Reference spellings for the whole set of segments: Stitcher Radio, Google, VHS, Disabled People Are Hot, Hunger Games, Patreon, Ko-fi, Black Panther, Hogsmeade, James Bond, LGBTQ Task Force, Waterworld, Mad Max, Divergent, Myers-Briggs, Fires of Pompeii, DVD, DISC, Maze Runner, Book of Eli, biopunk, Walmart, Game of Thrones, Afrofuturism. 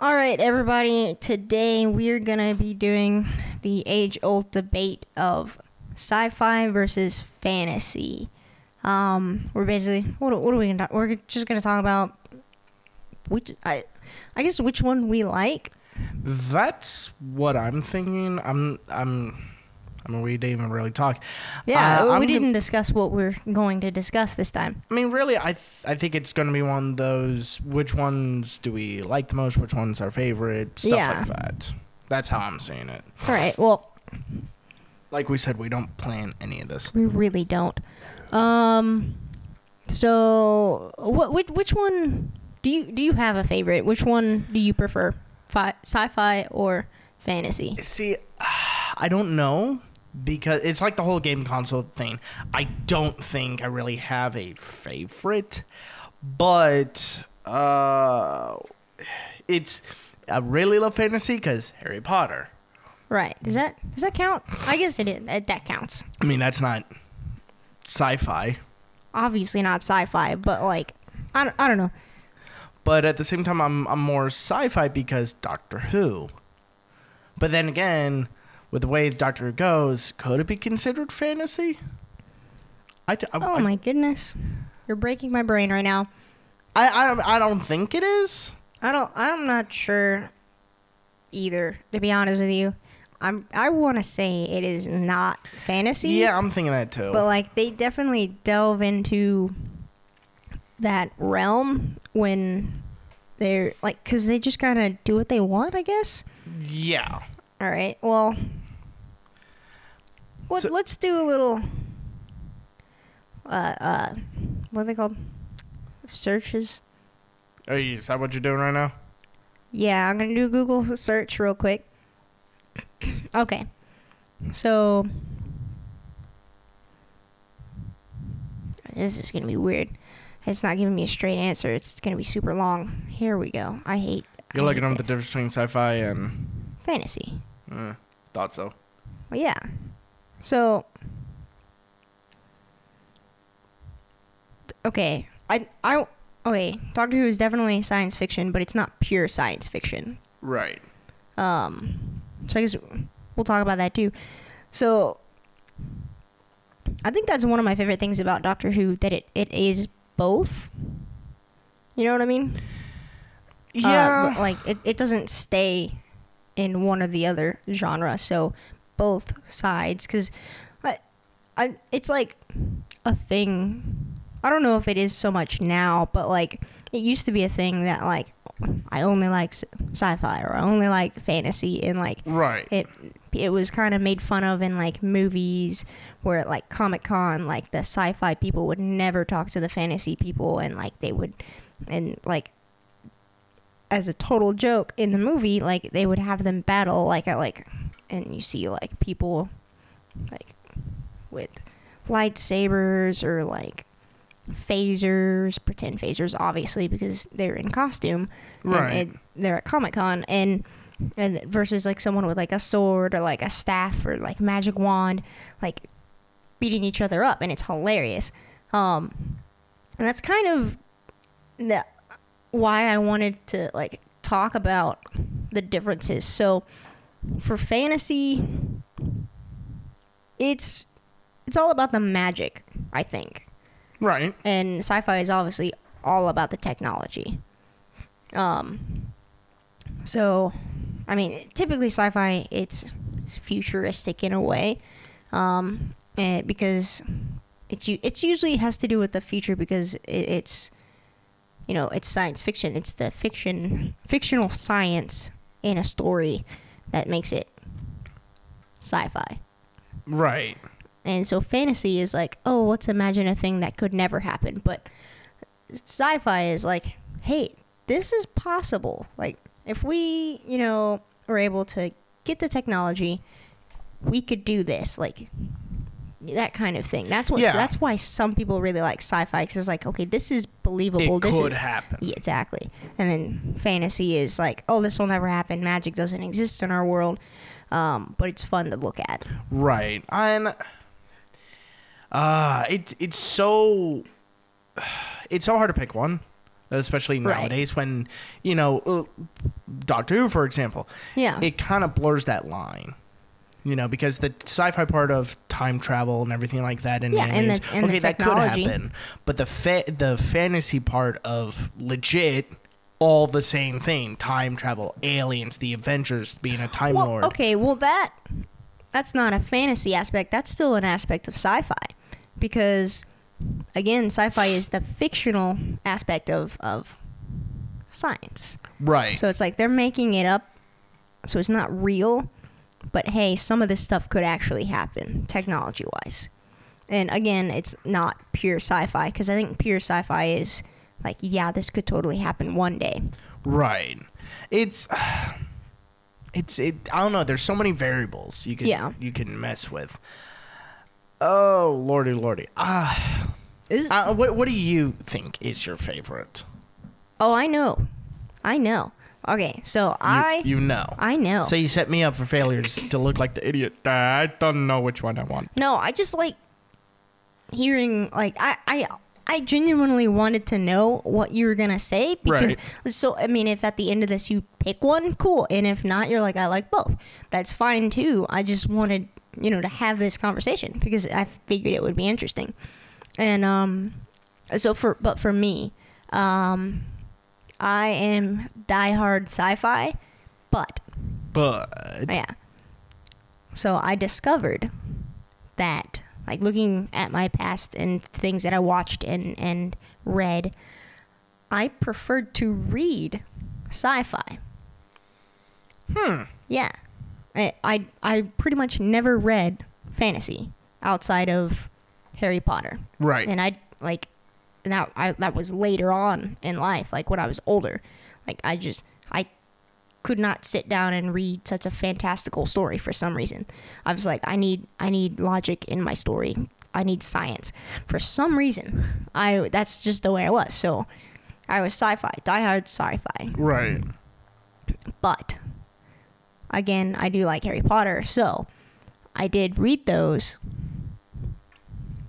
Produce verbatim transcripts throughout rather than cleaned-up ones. Alright everybody, today we're gonna be doing the age-old debate of sci-fi versus fantasy. Um, we're basically, what, what are we gonna talk, we're just gonna talk about, which, I, I guess which one we like? That's what I'm thinking. I'm, I'm, I mean, we didn't even really talk. Yeah, uh, we I'm didn't gonna, discuss what we're going to discuss this time. I mean, really, I th- I think it's going to be one of those, which ones do we like the most, which one's our favorite, stuff yeah. like that. That's how I'm seeing it. All right, well. Like we said, we don't plan any of this. We really don't. Um, So, what which, which one, do you do you have a favorite? Which one do you prefer, fi- sci-fi or fantasy? See, I don't know. Because it's like the whole game console thing. I don't think I really have a favorite, but uh, it's I really love fantasy because Harry Potter. Right? Does that does that count? I guess it is. That counts. I mean, that's not sci-fi. Obviously not sci-fi, but like I don't, I don't know. But at the same time, I'm I'm more sci-fi because Doctor Who. But then again. With the way Doctor Who goes, could it be considered fantasy? I, I, oh, I, my goodness. You're breaking my brain right now. I, I I don't think it is. I don't. I'm not sure either, to be honest with you. I'm, I want to say it is not fantasy. Yeah, I'm thinking that too. But, like, they definitely delve into that realm when they're, like, because they just kind of do what they want, I guess. Yeah. All right, well, let, so, let's do a little, uh, uh, what are they called? Searches. Oh, is that what you're doing right now? Yeah, I'm going to do a Google search real quick. Okay, so, this is going to be weird. It's not giving me a straight answer. It's going to be super long. Here we go. I hate You're I looking hate up this. The difference between sci-fi and... fantasy. Uh, thought so. Well, yeah. So, okay. I, I, okay. Doctor Who is definitely science fiction, but it's not pure science fiction. Right. Um, so I guess we'll talk about that too. So, I think that's one of my favorite things about Doctor Who, that it, it is both. You know what I mean? Yeah. Uh, like, it, it doesn't stay in one or the other genre, so both sides, because I, I, it's like a thing. I don't know if it is so much now, but like it used to be a thing that like I only like sci-fi or I only like fantasy, and like right. it it was kind of made fun of in like movies where like Comic-Con, like the sci-fi people would never talk to the fantasy people, and like they would, and like. As a total joke in the movie, like they would have them battle, like at like, and you see like people, like with lightsabers or like phasers, pretend phasers, obviously because they're in costume, right? And, and they're at Comic-Con, and and versus like someone with like a sword or like a staff or like magic wand, like beating each other up, and it's hilarious. Um, and that's kind of the. Why I wanted to like talk about the differences. So for fantasy, it's it's all about the magic, I think. Right. And sci-fi is obviously all about the technology. Um so I mean, typically sci-fi, it's futuristic in a way. Um and because it's you it's usually has to do with the future, because it, it's you know, it's science fiction. It's the fiction, fictional science in a story that makes it sci-fi. Right. And so fantasy is like, oh, let's imagine a thing that could never happen. But sci-fi is like, hey, this is possible. Like, if we, you know, were able to get the technology, we could do this. Like, that kind of thing. That's what. Yeah. So that's why some people really like sci-fi, because it's like, okay, this is believable. It this could is, happen. Yeah, exactly. And then fantasy is like, oh, this will never happen. Magic doesn't exist in our world, um, but it's fun to look at. Right. And uh, it it's so it's so hard to pick one, especially nowadays, right, when, you know, Doctor Who, for example. Yeah. It kind of blurs that line. You know, because the sci-fi part of time travel and everything like that, and, yeah, and, the, and okay, that could happen. But the fa- the fantasy part of legit, all the same thing: time travel, aliens, the Avengers, being a time well, lord. Okay, well that that's not a fantasy aspect. That's still an aspect of sci-fi, because again, sci-fi is the fictional aspect of of science. Right. So it's like they're making it up, so it's not real. But hey, some of this stuff could actually happen, technology-wise. And again, it's not pure sci-fi, because I think pure sci-fi is like, yeah, this could totally happen one day. Right. It's, it's, it. I don't know. There's so many variables you can yeah. you can mess with. Oh lordy, lordy. Ah, is, uh, what what do you think is your favorite? Oh, I know, I know. Okay, so you, I... You know. I know. So you set me up for failures to look like the idiot. I don't know which one I want. No, I just like hearing, like, I I, I genuinely wanted to know what you were going to say. Because, right. So, I mean, if at the end of this you pick one, cool. And if not, you're like, I like both. That's fine, too. I just wanted, you know, to have this conversation because I figured it would be interesting. And, um, so for, but for me, um... I am diehard sci-fi, but... But... Yeah. So I discovered that, like, looking at my past and things that I watched and, and read, I preferred to read sci-fi. Hmm. Yeah. I, I, I pretty much never read fantasy outside of Harry Potter. Right. And I, like... And that, I, that was later on in life, like when I was older. Like, I just, I could not sit down and read such a fantastical story for some reason. I was like, I need, I need logic in my story. I need science. For some reason, I that's just the way I was. So, I was sci-fi, diehard sci-fi. Right. But, again, I do like Harry Potter, so I did read those.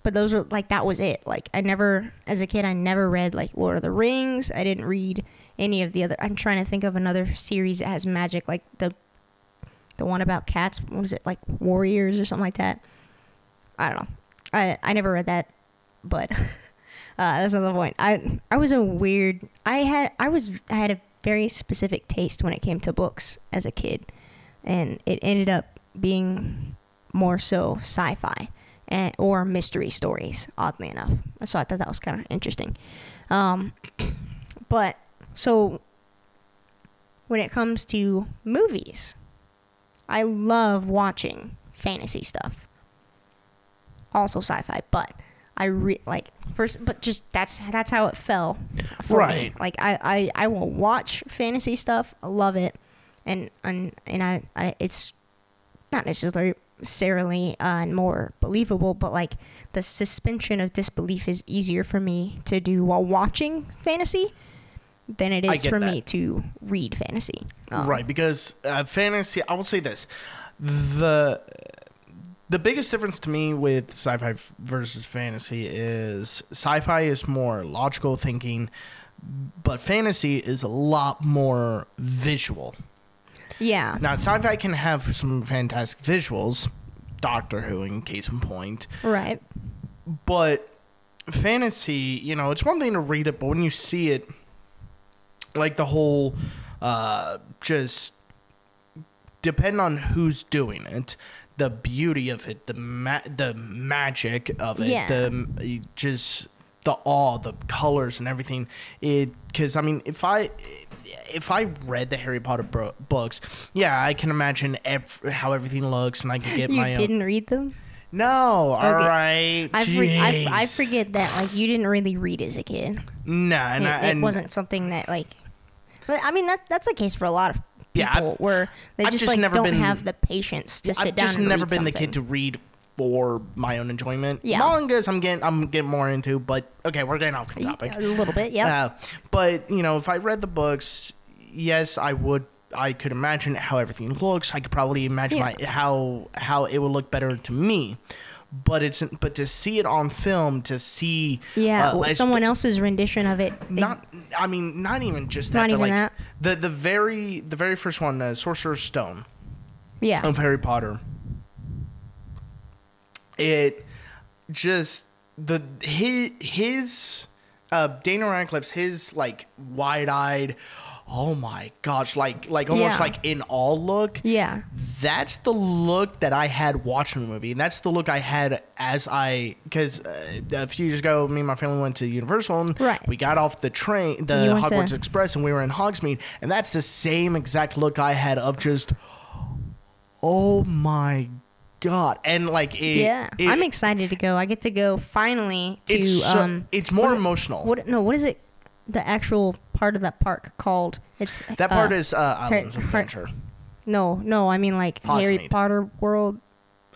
But those were, like, that was it. Like, I never, as a kid, I never read, like, Lord of the Rings. I didn't read any of the other, I'm trying to think of another series that has magic, like the the one about cats. What was it, like, Warriors or something like that? I don't know. I I never read that, but uh, that's not the point. I I was a weird, I had, I was, I had a very specific taste when it came to books as a kid. And it ended up being more so sci-fi. And, or mystery stories, oddly enough. So I thought that was kind of interesting. Um, but, so, when it comes to movies, I love watching fantasy stuff. Also sci-fi, but I, re- like, first, but just, that's that's how it fell for right. me. Like, I, I, I will watch fantasy stuff, I love it, and, and, and I, I it's not necessarily... necessarily uh, more believable, but like the suspension of disbelief is easier for me to do while watching fantasy than it is for that. me to read fantasy. Um, right, because uh, fantasy, I will say this, the the biggest difference to me with sci-fi versus fantasy is sci-fi is more logical thinking, but fantasy is a lot more visual. Yeah. Now, sci-fi can have some fantastic visuals, Doctor Who, in case in point. Right. But fantasy, you know, it's one thing to read it, but when you see it, like the whole, uh, just depend on who's doing it, the beauty of it, the ma- the magic of it, yeah. the just the awe, the colors, and everything. It because I mean, if I. If I read the Harry Potter bro- books, yeah, I can imagine ev- how everything looks, and I can get you my own... You didn't read them? No, okay. All right. I, for, I, I forget that, like, you didn't really read as a kid. No, and it, I, it and wasn't something that, like, but I mean that that's the case for a lot of people, yeah, where they just, just like never don't been, have the patience to I've sit down and read. I've just never been something. The kid to read for my own enjoyment. Yeah. Mangas I'm getting I'm getting more into, but okay, we're getting off the topic a little bit. Yeah, uh, but you know, if I read the books, yes, I would. I could imagine how everything looks. I could probably imagine yeah. my, how how it would look better to me, but it's but to see it on film, to see yeah, uh, someone else's rendition of it. Not, I mean, not even just that. Not even like, that. The the very the very first one, uh, Sorcerer's Stone. Yeah. Of Harry Potter. It just the his his uh, Daniel Radcliffe's his like wide-eyed. Oh my gosh, like like almost yeah. like in awe look. Yeah. That's the look that I had watching the movie. And that's the look I had as I, because uh, a few years ago, me and my family went to Universal. And right. We got off the train, the Hogwarts to- Express, and we were in Hogsmeade. And that's the same exact look I had of just, oh my God. God and like it, yeah it, I'm excited to go. I get to go finally to it's so, um it's more emotional. It, what no what is it the actual part of that park called? It's that part uh, is uh Islands of Adventure. Her, no no I mean like Hogsmeade. Harry Potter World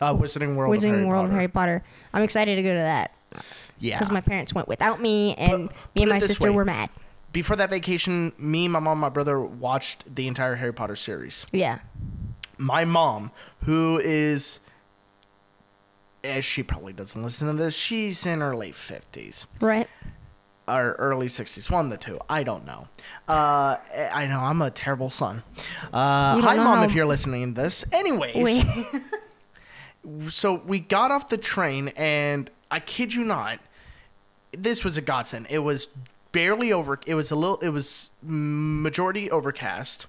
uh Wizarding World Wizarding of Harry World Potter. Harry Potter. I'm excited to go to that. Yeah. Cuz my parents went without me and but, me and my sister way. Were mad. Before that vacation, me, my mom, my brother watched the entire Harry Potter series. Yeah. My mom, who is as she probably doesn't listen to this, she's in her late fifties. Right. Or early sixties. One of the two. I don't know. Uh, I know. I'm a terrible son. Uh, hi, Mom, how... if you're listening to this. Anyways. We... so we got off the train, and I kid you not, this was a godsend. It was barely over. It was a little. It was majority overcast.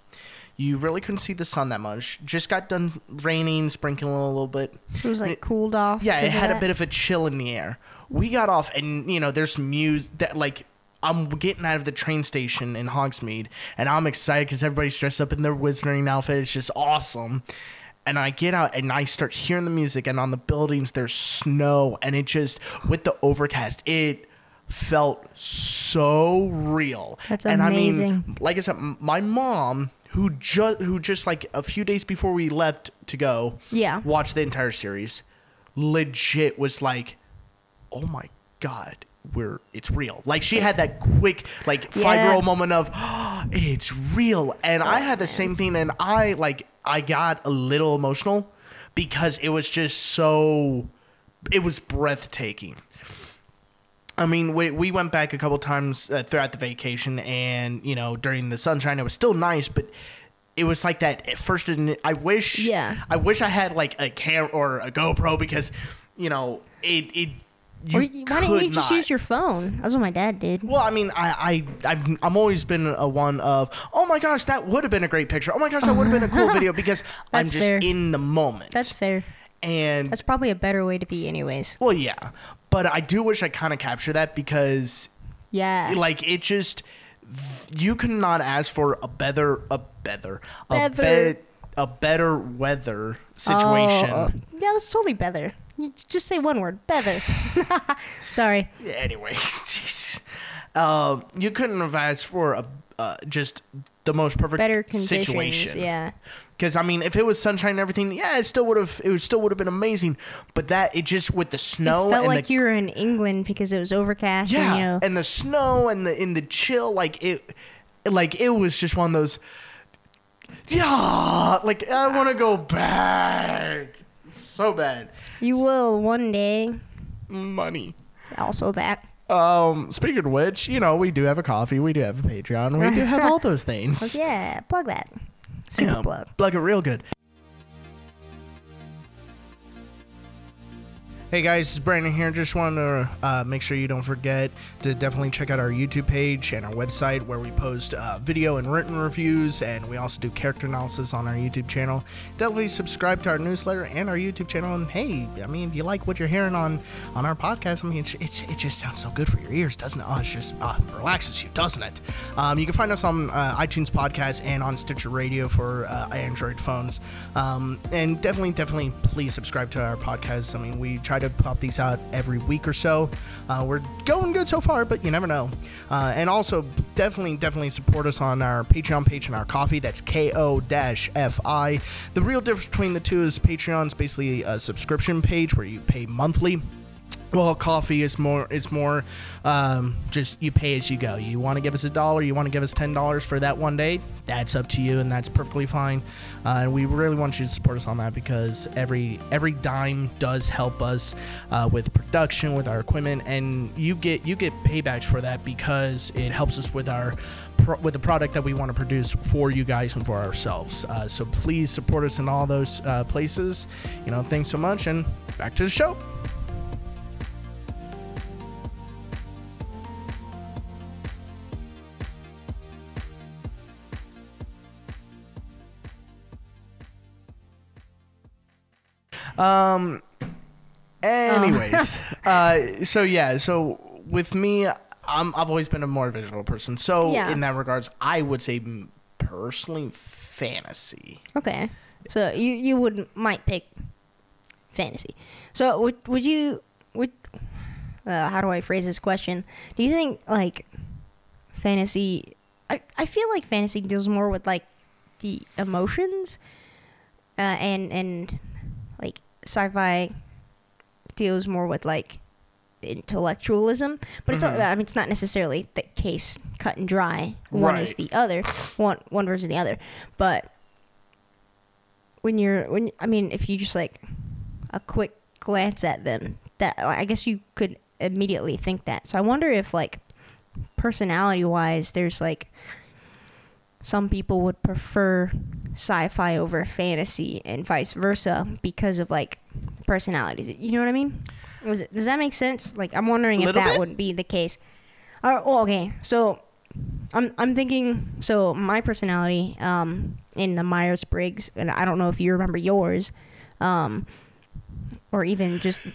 You really couldn't see the sun that much. Just got done raining, sprinkling a little bit. It was like it, cooled off. Yeah, it had that? A bit of a chill in the air. We got off, and you know, there's music that like I'm getting out of the train station in Hogsmeade, and I'm excited because everybody's dressed up in their wizarding outfit. It's just awesome. And I get out, and I start hearing the music, and on the buildings there's snow, and it just with the overcast it. Felt so real. That's and amazing. I mean, like I said, my mom, who just who just like a few days before we left to go, yeah, watched the entire series, legit was like, "Oh my God, we're it's real." Like she had that quick like yeah. five year old moment of, oh, "It's real," and oh, I had the man. Same thing, and I like I got a little emotional because it was just so, it was breathtaking. I mean, we we went back a couple times uh, throughout the vacation, and you know, during the sunshine, it was still nice, but it was like that at first. I wish, yeah, I wish I had like a camera or a GoPro because, you know, it it. You or you, why didn't you just not. Use your phone? That's what my dad did. Well, I mean, I I I've, I'm always been a one of oh my gosh, that would have been a great picture. Oh my gosh, that would have been a cool video because I'm just fair. In the moment. That's fair. And that's probably a better way to be anyways. Well, yeah. But I do wish I kind of captured that because, yeah, like it just you cannot ask for a better, a better, a better, a better weather situation. Oh, yeah, that's totally better. You just say one word, better. Sorry. Anyways, jeez, uh, you couldn't have asked for a uh, just the most perfect better conditions, situation. Yeah. Because I mean, if it was sunshine and everything, yeah, it still would have. It would still would have been amazing. But that it just with the snow, it felt and like the, you were in England because it was overcast. Yeah, and, you know, and the snow and the in the chill, like it, like it was just one of those. Yeah, like I want to go back so bad. You will one day. Money. Also that. Um, speaking of which, you know, we do have a Ko-fi, we do have a Patreon, we do have all those things. Well, yeah, plug that. Super yeah, plug. Plug it real good. Hey guys, it's Brandon here. Just wanted to uh, make sure you don't forget to definitely check out our YouTube page and our website where we post uh, video and written reviews, and we also do character analysis on our YouTube channel. Definitely subscribe to our newsletter and our YouTube channel, and hey, I mean, if you like what you're hearing on, on our podcast, I mean, it's, it's, it just sounds so good for your ears, doesn't it? Oh, it's just uh, relaxes you, doesn't it? Um, you can find us on uh, iTunes Podcast and on Stitcher Radio for uh, Android phones, um, and definitely, definitely please subscribe to our podcast. I mean, we try to pop these out every week or so. Uh, we're going good so far, but you never know. Uh, and also, definitely, definitely support us on our Patreon page and our Ko-fi. That's K O F I. The real difference between the two is Patreon's basically a subscription page where you pay monthly. Well, Ko-fi is more, it's more um, just you pay as you go. You want to give us a dollar, you want to give us ten dollars for that one day, that's up to you, and that's perfectly fine. Uh, and we really want you to support us on that because every every dime does help us uh, with production, with our equipment, and you get you get paybacks for that because it helps us with our pro- with the product that we want to produce for you guys and for ourselves. Uh, so please support us in all those uh, places. You know, thanks so much, and back to the show. Um, anyways, uh, so yeah, so with me, I'm, I've always been a more visual person. So yeah. In that regards, I would say personally fantasy. Okay. So you, you would, might pick fantasy. So would, would you, would, uh, how do I phrase this question? Do you think like fantasy, I, I feel like fantasy deals more with like the emotions, uh, and, and. Like, sci-fi deals more with, like, intellectualism. But it's, mm-hmm. all, I mean, it's not necessarily the case cut and dry. One right. is the other. One one versus the other. But when you're... when I mean, if you just, like, a quick glance at them, that I guess you could immediately think that. So I wonder if, like, personality-wise, there's, like... some people would prefer sci-fi over fantasy and vice versa because of, like, personalities. You know what I mean? Was it, does that make sense? Like, I'm wondering if that bit? Would be the case. Uh, oh, okay. So, I'm I'm thinking... So, my personality um, in the Myers-Briggs, and I don't know if you remember yours, um, or even just...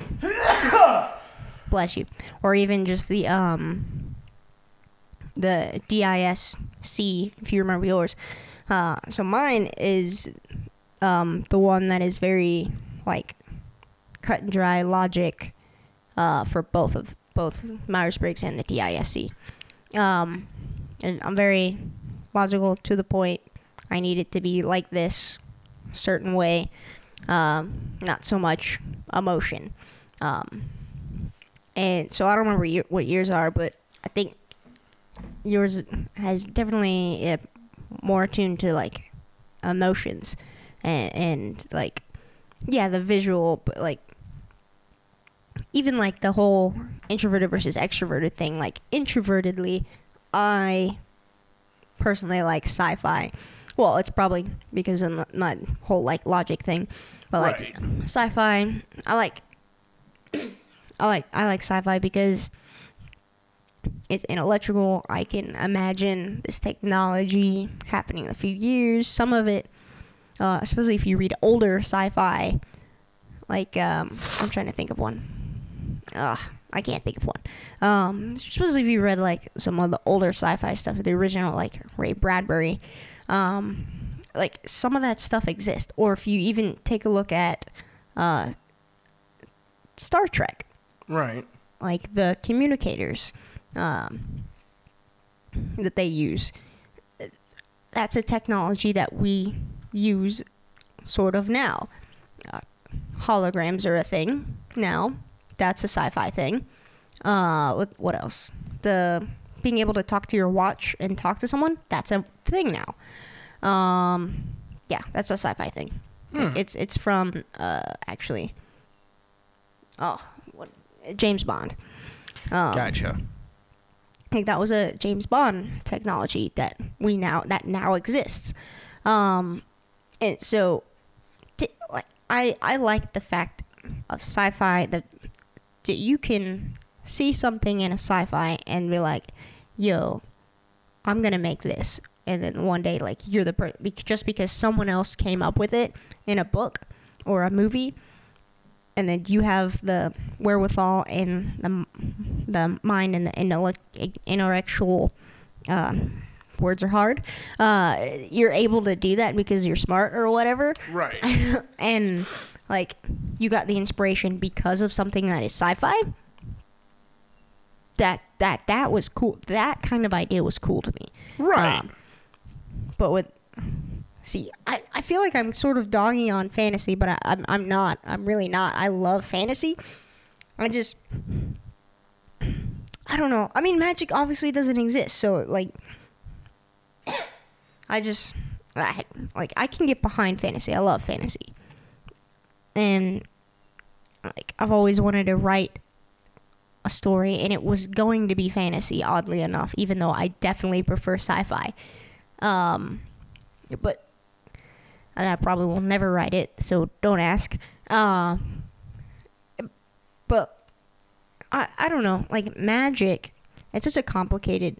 bless you. Or even just the... Um, the D I S C, if you remember yours. Uh, so mine is um, the one that is very, like, cut and dry logic uh, for both of both Myers-Briggs and the D I S C. Um, and I'm very logical, to the point. I need it to be like this certain way. Um, not so much emotion. Um, and so I don't remember year, what yours are, but I think yours has definitely uh, more attuned to, like, emotions and, and, like, yeah, the visual, but, like, even, like, the whole introverted versus extroverted thing. Like, introvertedly, I personally like sci-fi. Well, it's probably because of my whole, like, logic thing. But, like, right. sci-fi, I like, I like, I like sci-fi because... it's intellectual. I can imagine this technology happening in a few years. Some of it, uh, especially if you read older sci-fi, like, um, I'm trying to think of one. Ugh, I can't think of one. Um, especially if you read, like, some of the older sci-fi stuff, the original, like, Ray Bradbury. Um, like, some of that stuff exists. Or if you even take a look at uh, Star Trek. Right. Like, the communicators. Um, that they use. That's a technology that we use sort of now. Uh, holograms are a thing now. That's a sci-fi thing. Uh, what else? The being able to talk to your watch and talk to someone, that's a thing now. Um, yeah, that's a sci-fi thing. Mm. It's it's from, uh, actually, oh, what, James Bond. Um, gotcha. Like, that was a James Bond technology that we now that now exists, um, and so t- like, I I like the fact of sci-fi, the that you can see something in a sci-fi and be like, yo, I'm going to make this. And then one day, like, you're the person, just because someone else came up with it in a book or a movie, and then you have the wherewithal and the the mind and the intellect, intellectual, uh, words are hard, uh, you're able to do that because you're smart or whatever. Right. And, like, you got the inspiration because of something that is sci-fi. That, that, that was cool. That kind of idea was cool to me. Right. Um, but with... See, I, I feel like I'm sort of dogging on fantasy, but I, I'm I'm not. I'm really not. I love fantasy. I just... I don't know. I mean, magic obviously doesn't exist, so, like... I just... I, like, I can get behind fantasy. I love fantasy. And, like, I've always wanted to write a story, and it was going to be fantasy, oddly enough, even though I definitely prefer sci-fi. Um... But... And I probably will never write it, so don't ask. Uh, but I I don't know. Like, magic, it's just a complicated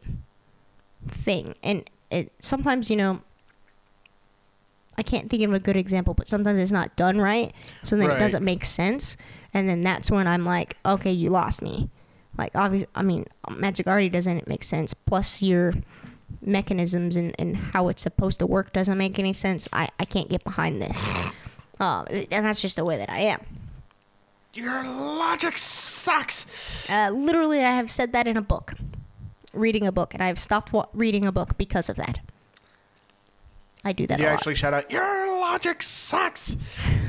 thing. And it sometimes, you know, I can't think of a good example, but sometimes it's not done right. So then right. It doesn't make sense. And then that's when I'm like, okay, you lost me. Like, obviously, I mean, magic already doesn't make sense. Plus, you're... mechanisms and, and how it's supposed to work doesn't make any sense. I, I can't get behind this. Um, and that's just the way that I am. Your logic sucks! Uh, literally, I have said that in a book. Reading a book. And I have stopped wa- reading a book because of that. I do that Did a lot. Did you actually shout out, your logic sucks?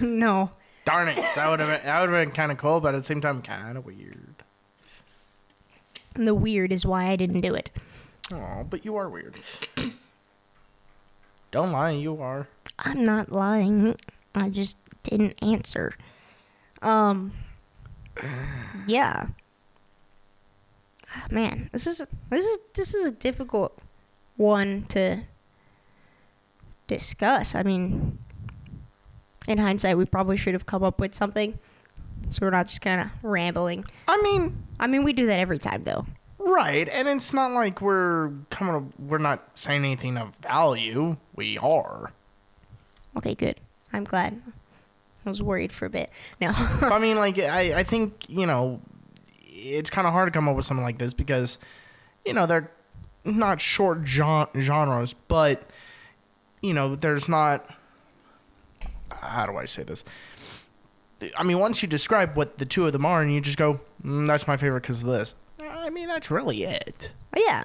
No. Darn it. That would have been, that would have been kind of cool, but at the same time, kind of weird. And the weird is why I didn't do it. Aw, but you are weird. Don't lie, you are. I'm not lying. I just didn't answer. Um, yeah. Oh, man, this is this is this is a difficult one to discuss. I mean, in hindsight, we probably should have come up with something, so we're not just kind of rambling. I mean, I mean, we do that every time, though. Right, and it's not like we're coming. Up, we're not saying anything of value. We are. Okay, good. I'm glad. I was worried for a bit. No. I mean, like, I, I think, you know, it's kind of hard to come up with something like this because, you know, they're not short gen- genres, but, you know, there's not... How do I say this? I mean, once you describe what the two of them are and you just go, mm, that's my favorite because of this. I mean, that's really it. Yeah.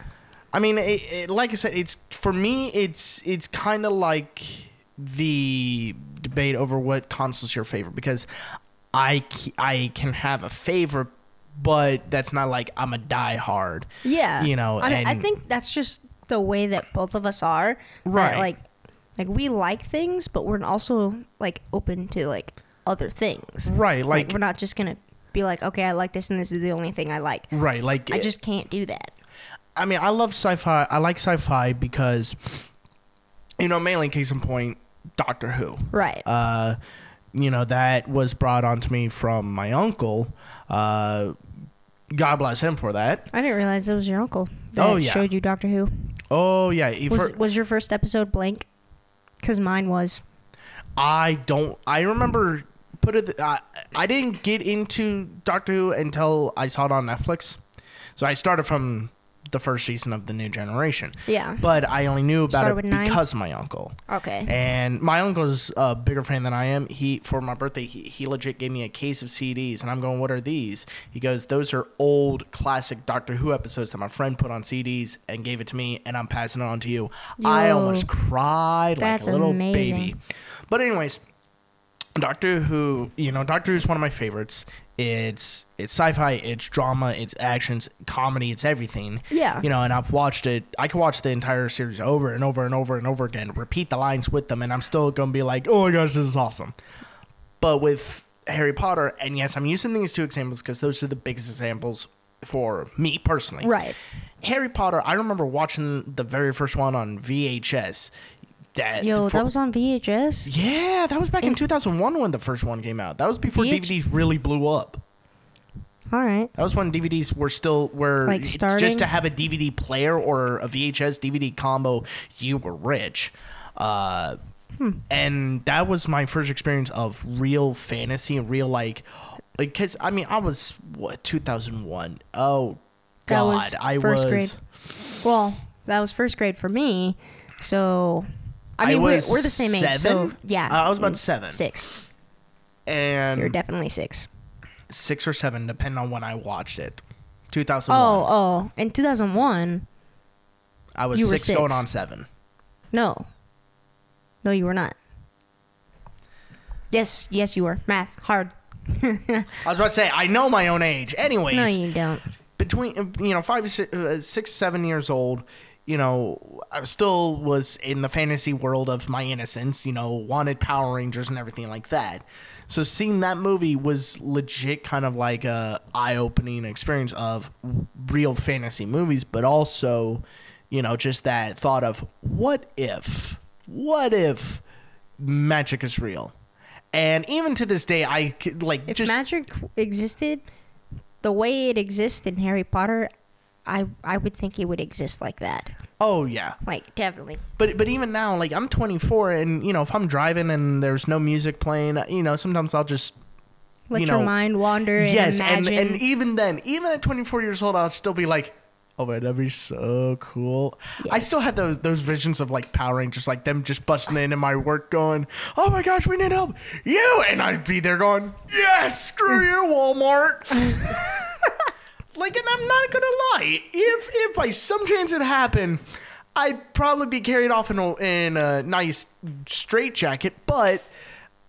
I mean, it, it, like I said, it's for me, it's it's kind of like the debate over what console's your favorite, because I, I can have a favorite, but that's not like I'm a diehard. Yeah. You know, I, and, I think that's just the way that both of us are. Right. Like, like, we like things, but we're also, like, open to, like, other things. Right. Like, like we're not just going to be like, okay, I like this and this is the only thing I like. Right, like... I just can't do that. I mean, I love sci-fi. I like sci-fi because, you know, mainly case in point, Doctor Who. Right. Uh, you know, that was brought on to me from my uncle. Uh, God bless him for that. I didn't realize it was your uncle that oh, yeah. showed you Doctor Who. Oh, yeah. Was, for- was your first episode blank? Because mine was. I don't... I remember... Put it. Uh, I didn't get into Doctor Who until I saw it on Netflix, so I started from the first season of the New Generation. Yeah. But I only knew about started it because nine? of my uncle. Okay. And my uncle's a bigger fan than I am. He for my birthday, he, he legit gave me a case of C Ds, and I'm going, "What are these?" He goes, "Those are old classic Doctor Who episodes that my friend put on C Ds and gave it to me, and I'm passing it on to you." Yo, I almost cried like a little amazing. baby. But anyways. Doctor Who, you know, Doctor Who is one of my favorites. It's it's sci-fi, it's drama, it's actions, comedy, it's everything. Yeah. You know, and I've watched it. I could watch the entire series over and over and over and over again, repeat the lines with them, and I'm still going to be like, oh my gosh, this is awesome. But with Harry Potter, and yes, I'm using these two examples because those are the biggest examples for me personally. Right. Harry Potter, I remember watching the very first one on V H S. That Yo, for, that was on V H S? Yeah, that was back in, in two thousand one when the first one came out. That was before D V Ds really blew up. All right. That was when D V Ds were still were like just to have a D V D player or a V H S D V D combo, you were rich. Uh, hmm. And that was my first experience of real fantasy and real like, because I mean I was what two thousand one. Oh God, that was I first was grade. Well, that was first grade for me. So I mean I we're, we're the same seven? age. So yeah, uh, I was about seven, six, and you're definitely six. Six or seven, depending on when I watched it. two thousand one. Oh, oh. In two thousand one, I was six, six going on seven. No. No, you were not. Yes, yes, you were. Math, hard. I was about to say, I know my own age. Anyways. No, you don't. Between, you know, five, six, six seven years old, you know, I still was in the fantasy world of my innocence, you know, wanted Power Rangers and everything like that. So seeing that movie was legit kind of like a eye-opening experience of real fantasy movies, but also, you know, just that thought of what if, what if magic is real? And even to this day, I like if just... If magic existed the way it exists in Harry Potter, I I would think it would exist like that. Oh yeah, like definitely. But but even now, like I'm twenty-four, and you know if I'm driving and there's no music playing, you know sometimes I'll just let you your know, mind wander. Yes, and, imagine. and and even then, even at twenty-four years old, I'll still be like, oh man, that'd be so cool. Yes. I still have those those visions of like Power Rangers, like them just busting in in my work, going, oh my gosh, we need help, you, and I'd be there going, yes, screw you, Walmart. Like, and I'm not gonna lie, if if by some chance it happened, I'd probably be carried off in a, in a nice straitjacket. But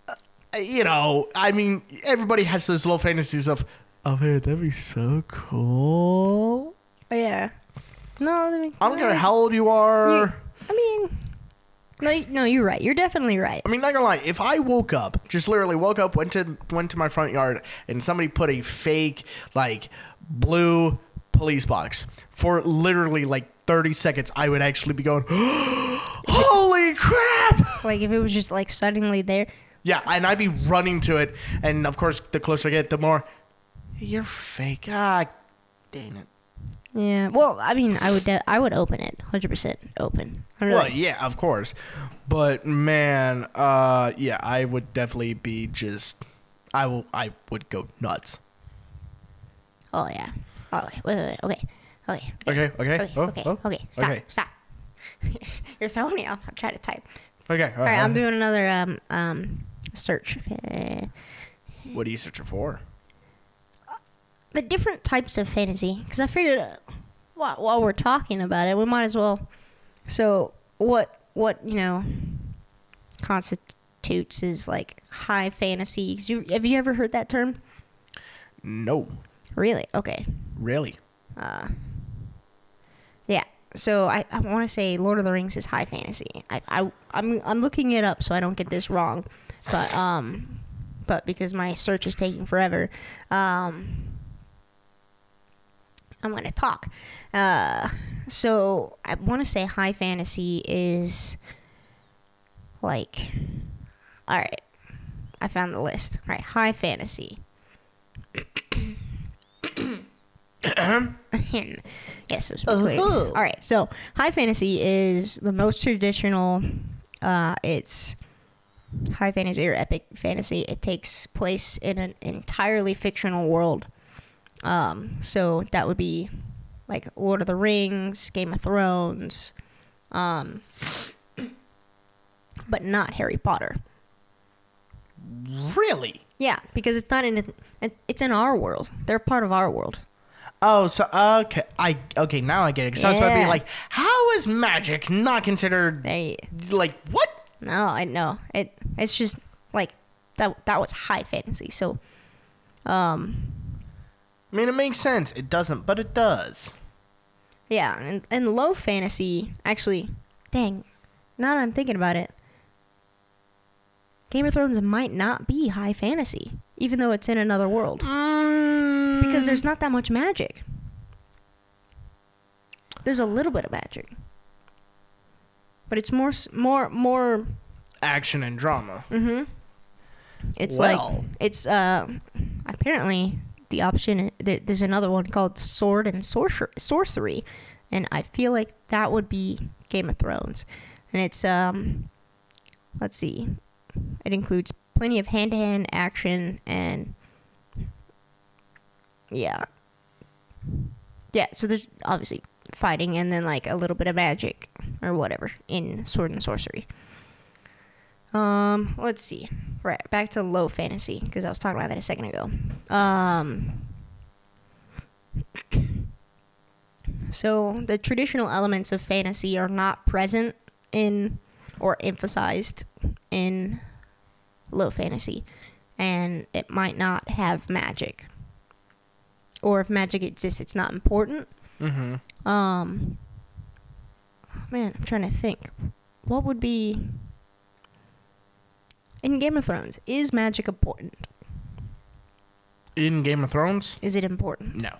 uh, you know, I mean, everybody has those little fantasies of, oh man, that'd be so cool. Yeah. No, I, mean, I don't care how old you are. You, I mean, like, no, you're right. You're definitely right. I mean, not gonna lie. If I woke up, just literally woke up, went to went to my front yard, and somebody put a fake like. blue police box for literally like thirty seconds, I would actually be going, holy crap, like if it was just like suddenly there. Yeah, and I'd be running to it, and of course the closer I get, the more you're fake, ah dang it. Yeah, well I mean I would de- I would open it one hundred percent open. Really- well yeah, of course, but man, uh yeah, I would definitely be just I will I would go nuts. Oh yeah. Oh wait, wait, wait, okay. Okay. Okay, okay. Okay, okay. Oh, okay, oh, okay. Stop. Okay. Stop. You're throwing me off. I'm trying to type. Okay. Uh, All right, uh, I'm doing another um um search. What are you searching for? The different types of fantasy, cuz I figured uh, while, while we're talking about it, we might as well. So, what what, you know, constitutes is like high fantasy. You, have you ever heard that term? No. Really? Okay. Really? Uh, yeah. So I, I want to say Lord of the Rings is high fantasy. I, I I'm I'm looking it up so I don't get this wrong, but um, but because my search is taking forever, um, I'm gonna talk. Uh, so I want to say high fantasy is like, all right, I found the list. All right, high fantasy. Yes, it was clear. All right, so high fantasy is the most traditional. Uh, it's high fantasy or epic fantasy. It takes place in an entirely fictional world. Um, so that would be like Lord of the Rings, Game of Thrones, um, but not Harry Potter. Really? Yeah, because it's not in a, it's in our world. They're part of our world. Oh, so okay, I okay now I get it. Because yeah. I was about to be like, how is magic not considered? They, like what? No, I know it. It's just like that. That was high fantasy. So, um, I mean, it makes sense. It doesn't, but it does. Yeah, and and low fantasy actually. Dang, now that I'm thinking about it, Game of Thrones might not be high fantasy, even though it's in another world. Mm. Because there's not that much magic. There's a little bit of magic. But it's more... more, more action and drama. Mm-hmm. It's well. like... It's, uh... Apparently, the option, there's another one called Sword and Sorcery, and I feel like that would be Game of Thrones. And it's, um, let's see, it includes plenty of hand-to-hand action and, yeah. Yeah, so there's obviously fighting and then, like, a little bit of magic or whatever in Sword and Sorcery. Um, let's see. Right, back to low fantasy, because I was talking about that a second ago. Um, so the traditional elements of fantasy are not present in or emphasized in low fantasy, and it might not have magic. Or if magic exists, it's not important. Mm-hmm. Um, man, I'm trying to think. What would be... In Game of Thrones, is magic important? In Game of Thrones? Is it important? No.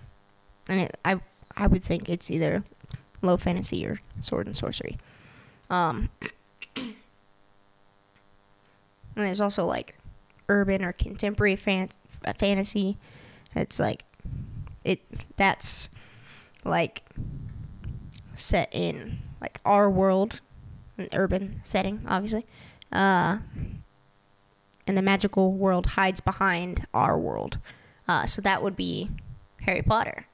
And it, I I would think it's either low fantasy or sword and sorcery. Um, and there's also, like, urban or contemporary fan- fantasy. It's, like, it that's, like, set in, like, our world, an urban setting, obviously. Uh... And the magical world hides behind our world. Uh, so that would be Harry Potter.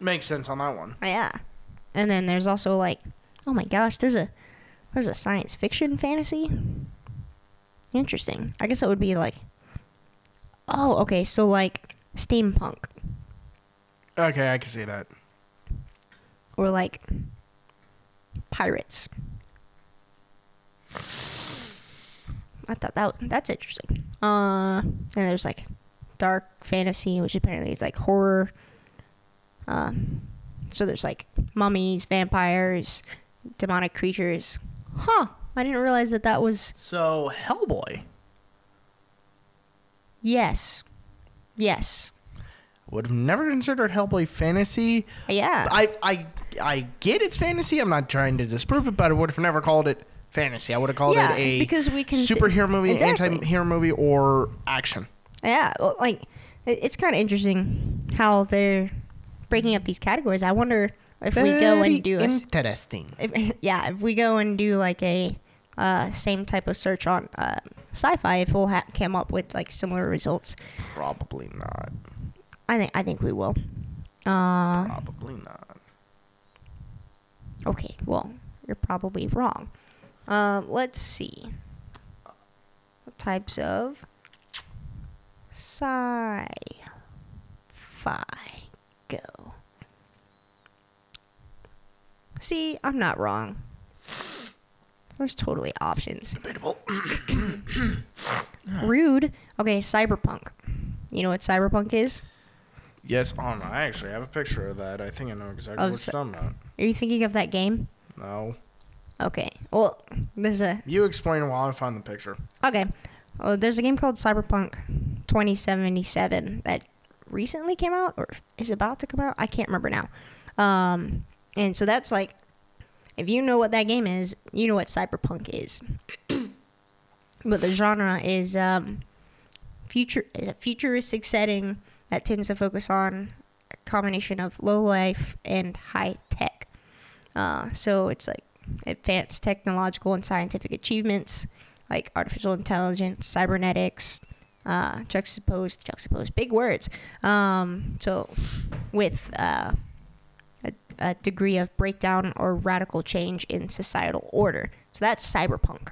Makes sense on that one. Yeah. And then there's also like, oh my gosh, there's a there's a science fiction fantasy? Interesting. I guess that would be like, oh, okay, so like steampunk. Okay, I can see that. Or like pirates. I thought that was, that's interesting. Uh, and there's like dark fantasy, which apparently is like horror. Um, so there's like mummies, vampires, demonic creatures. Huh. I didn't realize that that was... So Hellboy. Yes. Yes. Would have never considered Hellboy fantasy. Yeah. I, I, I get it's fantasy. I'm not trying to disprove it, but I would have never called it fantasy. I would have called yeah, it a because we can superhero see, movie, exactly. anti-hero movie, or action. Yeah, well, like, it's kind of interesting how they're breaking up these categories. I wonder if Very we go and do... A, interesting. If, yeah, if we go and do, like, a uh, same type of search on uh, sci-fi, if we'll ha- come up with, like, similar results. Probably not. I think I think we will. Uh, probably not. Okay, well, you're probably wrong. Um, let's see. What types of sci-fi go? See, I'm not wrong. There's totally options. Debatable. Rude. Okay, cyberpunk. You know what cyberpunk is? Yes, oh, no, I actually have a picture of that. I think I know exactly of what's c- done about. Are you thinking of that game? No. Okay, well, there's a... You explain while I find the picture. Okay. Well, there's a game called Cyberpunk twenty seventy-seven that recently came out, or is about to come out. I can't remember now. Um, and so that's like, if you know what that game is, you know what Cyberpunk is. But the genre is um, future is a futuristic setting that tends to focus on a combination of low life and high tech. Uh, so it's like advanced technological and scientific achievements like artificial intelligence, cybernetics, uh, juxtaposed, juxtaposed, big words. Um, so with uh, a, a degree of breakdown or radical change in societal order. So that's cyberpunk.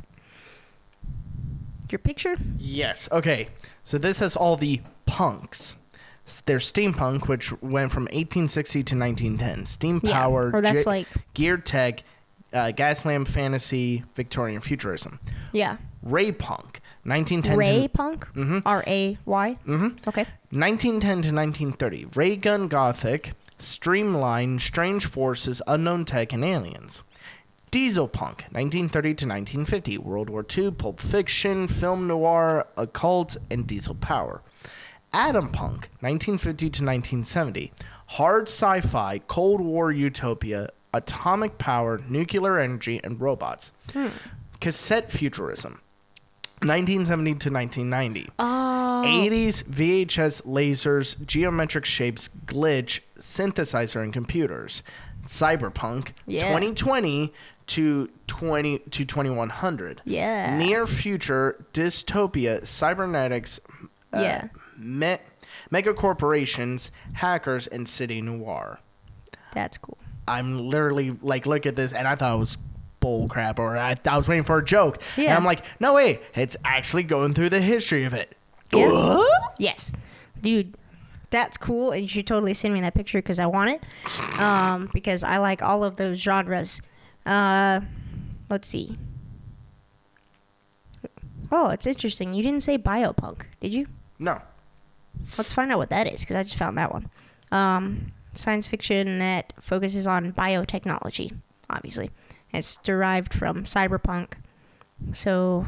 Your picture? Yes. Okay. So this has all the punks. There's steampunk, which went from eighteen sixty to nineteen ten. Steam yeah, power, or that's ge- like geared tech. Uh, Gaslamp fantasy, Victorian futurism. Yeah. Ray punk, nineteen ten. Ray to, punk. Mm-hmm. R A Y. Mm-hmm. Okay. nineteen ten to nineteen thirty. Ray gun gothic, streamlined, strange forces, unknown tech, and aliens. Diesel punk, nineteen thirty to nineteen fifty. World War Two, Pulp Fiction, film noir, occult, and diesel power. Atom punk, nineteen fifty to nineteen seventy. Hard sci-fi, Cold War utopia. Atomic power, nuclear energy, and robots. Hmm. Cassette futurism, nineteen seventy to nineteen ninety. Oh. Oh. eighties V H S lasers, geometric shapes, glitch, synthesizer, and computers. Cyberpunk yeah. twenty twenty to twenty to twenty-one hundred. Yeah. Near future, dystopia, cybernetics, uh, yeah. me- mega corporations, hackers, and city noir. That's cool. I'm literally like, look at this, and I thought it was bull crap, or I, I was waiting for a joke. Yeah. And I'm like, no wait, it's actually going through the history of it. Yeah. Yes. Dude, that's cool, and you should totally send me that picture because I want it, um, because I like all of those genres. Uh, let's see. Oh, it's interesting. You didn't say biopunk, did you? No. Let's find out what that is because I just found that one. Um, science fiction that focuses on biotechnology, obviously. It's derived from cyberpunk, so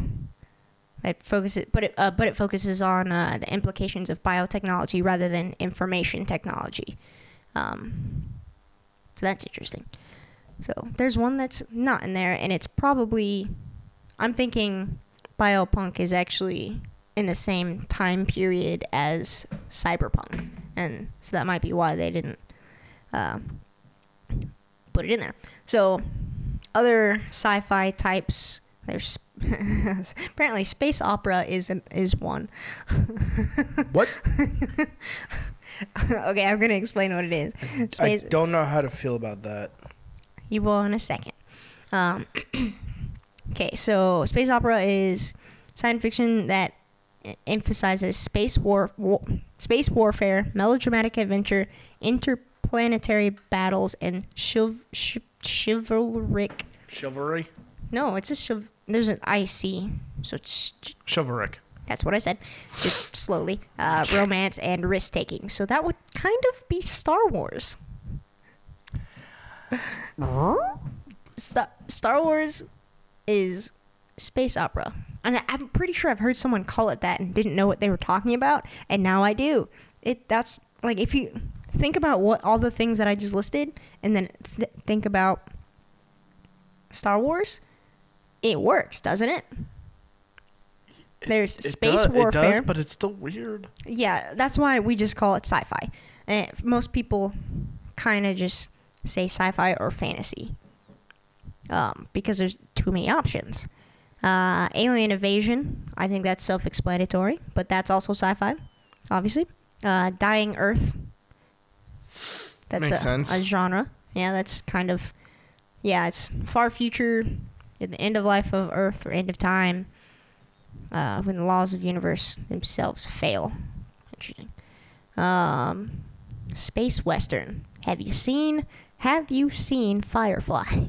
it focuses, but it uh, but it focuses on uh, the implications of biotechnology rather than information technology. Um, so that's interesting. So there's one that's not in there, and it's probably, I'm thinking, biopunk is actually in the same time period as cyberpunk, and so that might be why they didn't uh, put it in there. So. Other sci-fi types, there's apparently space opera is an, is one. What? Okay, I'm gonna explain what it is. Space, I don't know how to feel about that. You will in a second. Um, okay, so space opera is science fiction that emphasizes space war, war space warfare, melodramatic adventure, interplanetary battles, and chiv. Shiv- Chivalric. Chivalry? No, it's a chiv. There's an I C, so it's ch- chivalric. That's what I said, just slowly. Uh, romance and risk taking. So that would kind of be Star Wars. Star-, Star Wars is space opera, and I'm pretty sure I've heard someone call it that and didn't know what they were talking about, and now I do. It that's like if you. Think about what all the things that I just listed, and then th- think about Star Wars. It works, doesn't it? There's it, space it does, warfare. It does, but it's still weird. Yeah, that's why we just call it sci-fi. And most people kind of just say sci-fi or fantasy um, because there's too many options. Uh, alien invasion, I think that's self-explanatory, but that's also sci-fi, obviously. Uh, dying Earth. That's Makes a, sense. a genre. Yeah, that's kind of... Yeah, it's far future, at the end of life of Earth or end of time, uh, when the laws of the universe themselves fail. Interesting. Um, space Western. Have you seen... Have you seen Firefly?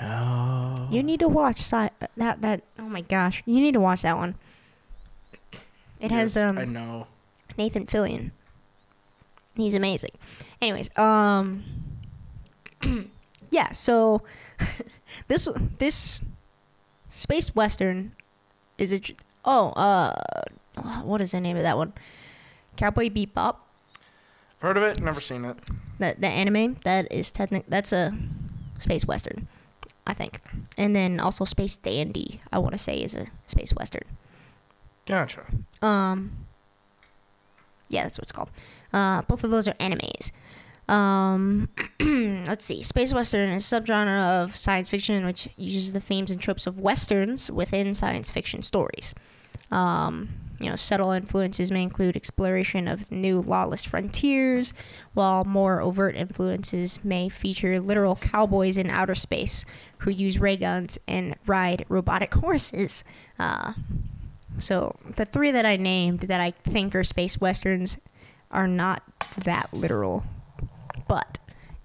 No. You need to watch... Sci- that, that... Oh my gosh. You need to watch that one. It yes, has... um. I know. Nathan Fillion. He's amazing. Anyways, um, yeah. So this this space western is it? Oh, uh, what is the name of that one? Cowboy Bebop. Heard of it? Never seen it. That the anime that is technic. That's a space western, I think. And then also Space Dandy, I want to say, is a space western. Gotcha. Um. Yeah, that's what it's called. Uh, both of those are animes. Um, let's see. Space Western is a subgenre of science fiction which uses the themes and tropes of Westerns within science fiction stories. Um, you know, subtle influences may include exploration of new lawless frontiers, while more overt influences may feature literal cowboys in outer space who use ray guns and ride robotic horses. Uh, so the three that I named that I think are space Westerns are not that literal, but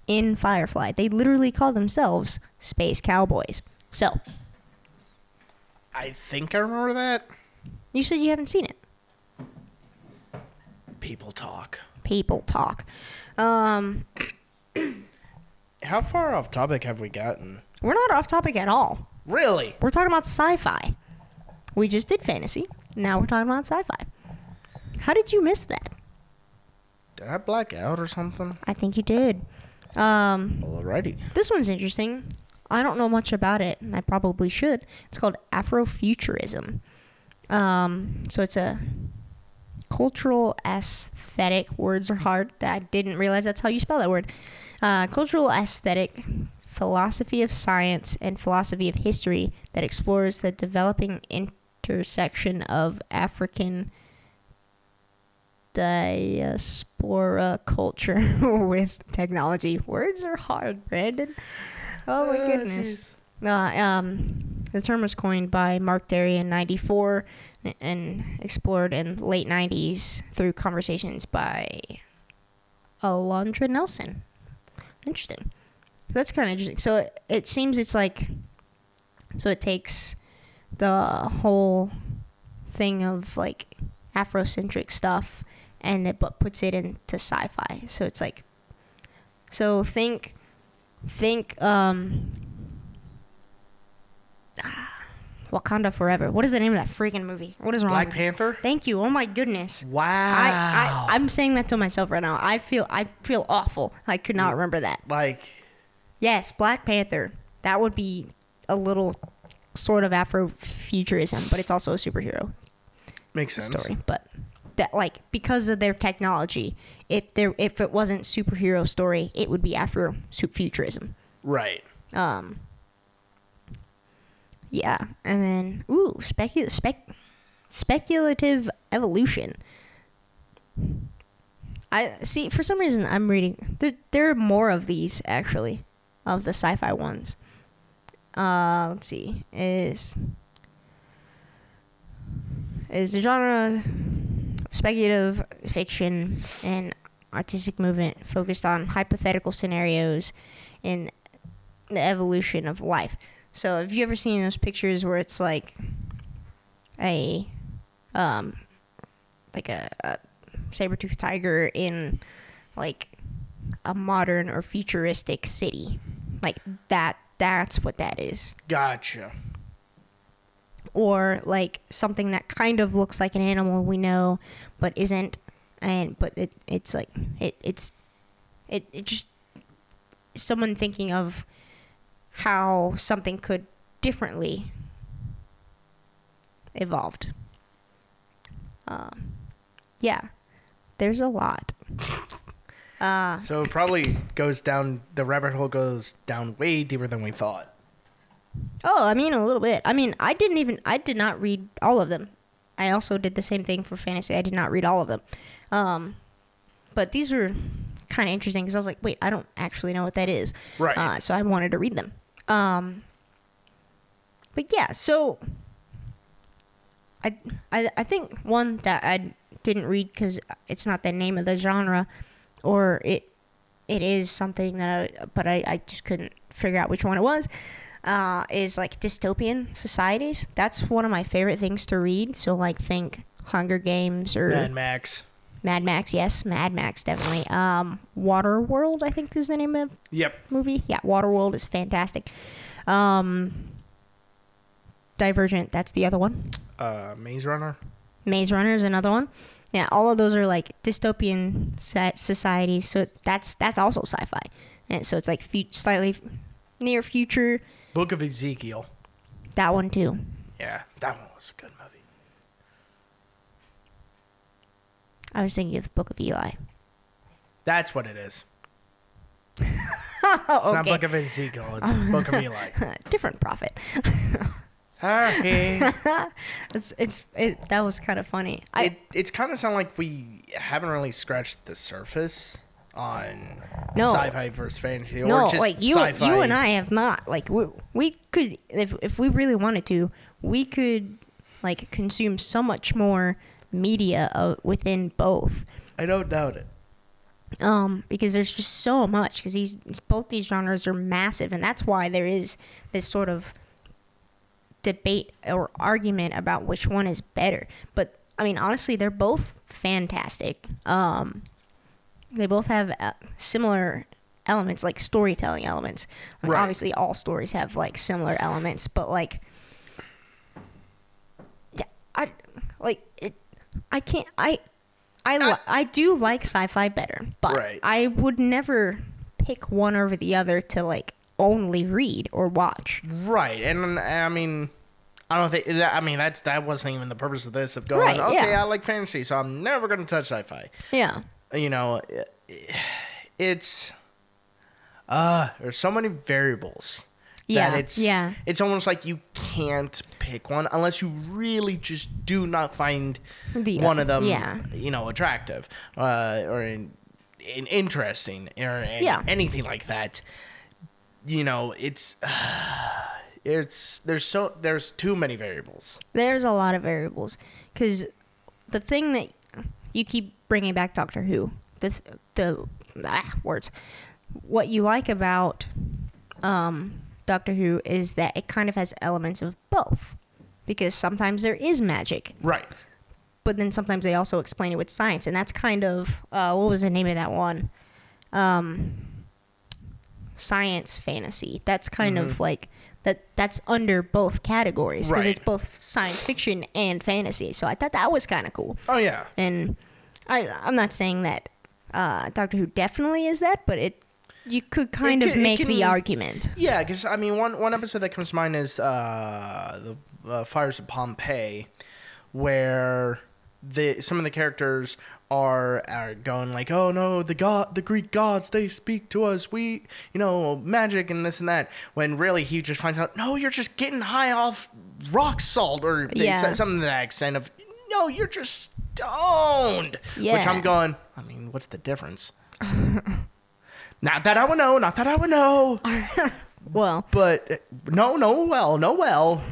in Firefly, they literally call themselves Space Cowboys. So, I think I remember that. You said you haven't seen it. People talk. People talk. Um, How far off topic have we gotten? We're not off topic at all. Really? We're talking about sci-fi. We just did fantasy. Now we're talking about sci-fi. How did you miss that? Did I black out or something? I think you did. Um, Alrighty. This one's interesting. I don't know much about it, and I probably should. It's called Afrofuturism. Um, so it's a cultural aesthetic. Words are hard. I didn't realize that's how you spell that word. Uh, cultural aesthetic, philosophy of science, and philosophy of history that explores the developing intersection of African diaspora culture with technology. Words are hard, Brandon. Oh, my oh, goodness. Uh, um, the term was coined by Mark Derry in ninety-four and explored in the late nineties through conversations by Alondra Nelson. Interesting. That's kind of interesting. So it, it seems it's like, so it takes the whole thing of like Afrocentric stuff and it but puts it into sci-fi. So it's like, so think, think, um, Wakanda Forever. What is the name of that freaking movie? What is wrong? Black Panther? Thank you. Oh my goodness. Wow. I, I I'm saying that to myself right now. I feel I feel awful. I could not remember that. Like, yes, Black Panther. That would be a little sort of Afrofuturism, but it's also a superhero. Makes sense. Story, but that like because of their technology, if there if it wasn't superhero story, it would be Afrofuturism. Right. Um Yeah, and then, ooh, specu- spec- speculative evolution. I see, for some reason, I'm reading... There, there are more of these, actually, of the sci-fi ones. Uh, let's see. Is, is the genre of speculative fiction and artistic movement focused on hypothetical scenarios in the evolution of life. So, have you ever seen those pictures where it's like a, um, like a, a saber-toothed tiger in like a modern or futuristic city? Like that, that's what that is. Gotcha. Or like something that kind of looks like an animal we know, but isn't, and, but it, it's like, it, it's, it, it just, someone thinking of how something could differently evolved. Um, yeah, there's a lot. Uh, so it probably goes down, the rabbit hole goes down way deeper than we thought. Oh, I mean, a little bit. I mean, I didn't even, I did not read all of them. I also did the same thing for fantasy. I did not read all of them. Um, but these were kind of interesting because I was like, wait, I don't actually know what that is. Right. Uh, so I wanted to read them. Um, but yeah, so I, I I think one that I didn't read because it's not the name of the genre, or it it is something that I, but I, I just couldn't figure out which one it was, uh, is like dystopian societies. That's one of my favorite things to read. So like think Hunger Games or Mad Max. Mad Max, yes, Mad Max, definitely. Um, Waterworld, I think is the name of yep. movie. Yeah, Waterworld is fantastic. Um, Divergent, that's the other one. Uh, Maze Runner. Maze Runner is another one. Yeah, all of those are like dystopian societies, so that's that's also sci-fi, and so it's like fe- slightly near future. Book of Ezekiel. That one too. Yeah, that one was a good movie. I was thinking of the Book of Eli. That's what it is. It's okay. Not Book of Ezekiel. It's Book of Eli. Different prophet. Sorry. it's it's it, that was kind of funny. It, I it's kind of sound like we haven't really scratched the surface on no. sci-fi versus fantasy, or no, just like you, sci-fi. You and I have not. Like we we could, if if we really wanted to, we could like consume so much more media uh, within both. I don't doubt it. Um, because there's just so much. Because these both these genres are massive, and that's why there is this sort of debate or argument about which one is better. But I mean, honestly, they're both fantastic. Um, they both have uh, similar elements, like storytelling elements. Like, right. Obviously, all stories have like similar elements, but like, yeah, I like it. I can't, I, I, li- I do like sci-fi better, but right. I would never pick one over the other to like only read or watch. Right. And I mean, I don't think that, I mean, that's, that wasn't even the purpose of this, of going, right, okay, yeah. I like fantasy, so I'm never going to touch sci-fi. Yeah. You know, it's, uh, there's so many variables. Yeah. That it's, yeah. It's almost like you can't pick one unless you really just do not find the, one of them, yeah. you know, attractive, uh, or in, in interesting or in yeah. anything like that. You know, it's, uh, it's, there's so, there's too many variables. There's a lot of variables. 'Cause the thing that you keep bringing back Doctor Who, the, the ah, words, what you like about, um, Doctor Who is that it kind of has elements of both, because sometimes there is magic. Right. But then sometimes they also explain it with science, and that's kind of, uh, what was the name of that one? Um, science fantasy. That's kind mm-hmm. of like, that. that's under both categories, because right. it's both science fiction and fantasy, so I thought that was kind of cool. Oh, yeah. And I, I'm not saying that uh, Doctor Who definitely is that, but it You could kind can, of make can, the argument. Yeah, because, I mean, one, one episode that comes to mind is uh, the uh, Fires of Pompeii, where the some of the characters are are going like, oh, no, the god, the Greek gods, they speak to us. We, you know, magic and this and that. When really he just finds out, no, you're just getting high off rock salt or yeah. something to that extent of, no, you're just stoned. Yeah. Which I'm going, I mean, what's the difference? Not that I would know, not that I would know. Well. But no, no, well, no, well.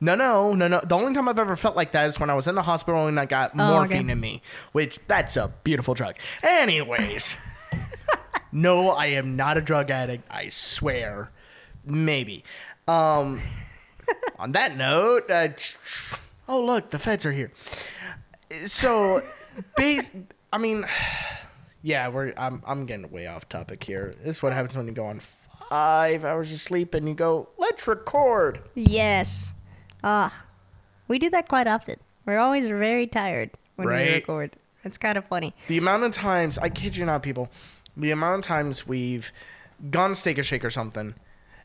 No, no, no, no. The only time I've ever felt like that is when I was in the hospital and I got oh, morphine okay. in me, which that's a beautiful drug. Anyways. No, I am not a drug addict. I swear. Maybe. Um, on that note, uh, oh, look, the feds are here. So, bas- I mean... Yeah, we're. I'm. I'm getting way off topic here. This is what happens when you go on five hours of sleep and you go, let's record. Yes. Ah, uh, we do that quite often. We're always very tired when right? we record. It's kind of funny. The amount of times, I kid you not, people, the amount of times we've gone steak and shake or something,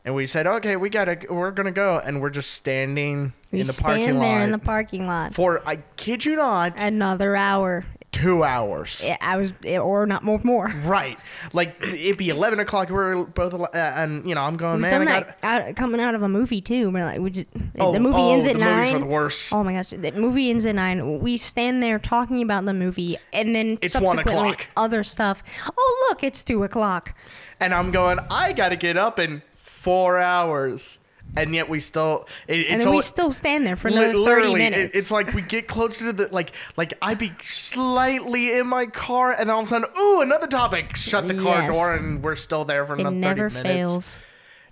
and we said, okay, we gotta, we're gonna go, and we're just standing we in the parking lot. We stand there in the parking lot for, I kid you not, another hour. Two hours. Yeah, I was, or not more, more. Right, like it'd be eleven o'clock. We're both, uh, and you know, I'm going. We've man, done I that got out, coming out of a movie too. We're like, we just oh, the movie oh, ends at the nine. Movies are the worst. Oh my gosh, the movie ends at nine. We stand there talking about the movie, and then it's subsequently one o'clock. Other stuff. Oh look, it's two o'clock. And I'm going, I got to get up in four hours. And yet we still... It, it's and then we all, still stand there for another thirty minutes. It, it's like we get closer to the... Like, like I'd be slightly in my car, and all of a sudden, ooh, another topic. Shut the yes. car door, and we're still there for another thirty minutes. It never fails.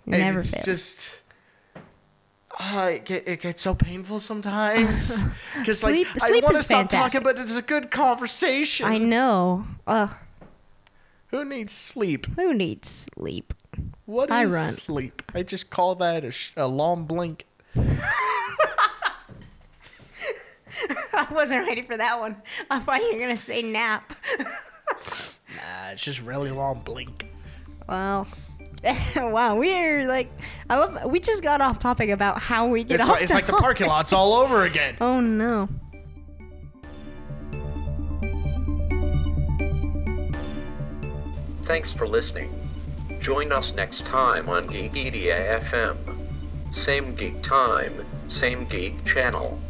It never it's fails. Just... Uh, it, get, it gets so painful sometimes. Because, like, sleep, I want to stop fantastic. talking, but it's a good conversation. I know. Ugh. Who needs sleep? Who needs sleep? What is I run. sleep? I just call that a, sh- a long blink. I wasn't ready for that one. I thought you were going to say nap. Nah, it's just really long blink. Wow. Wow, we're like, I love, we just got off topic about how we get it's off like, It's topic. Like the parking lot's all over again. Oh, no. Thanks for listening. Join us next time on Geekedia F M. Same geek time, same geek channel.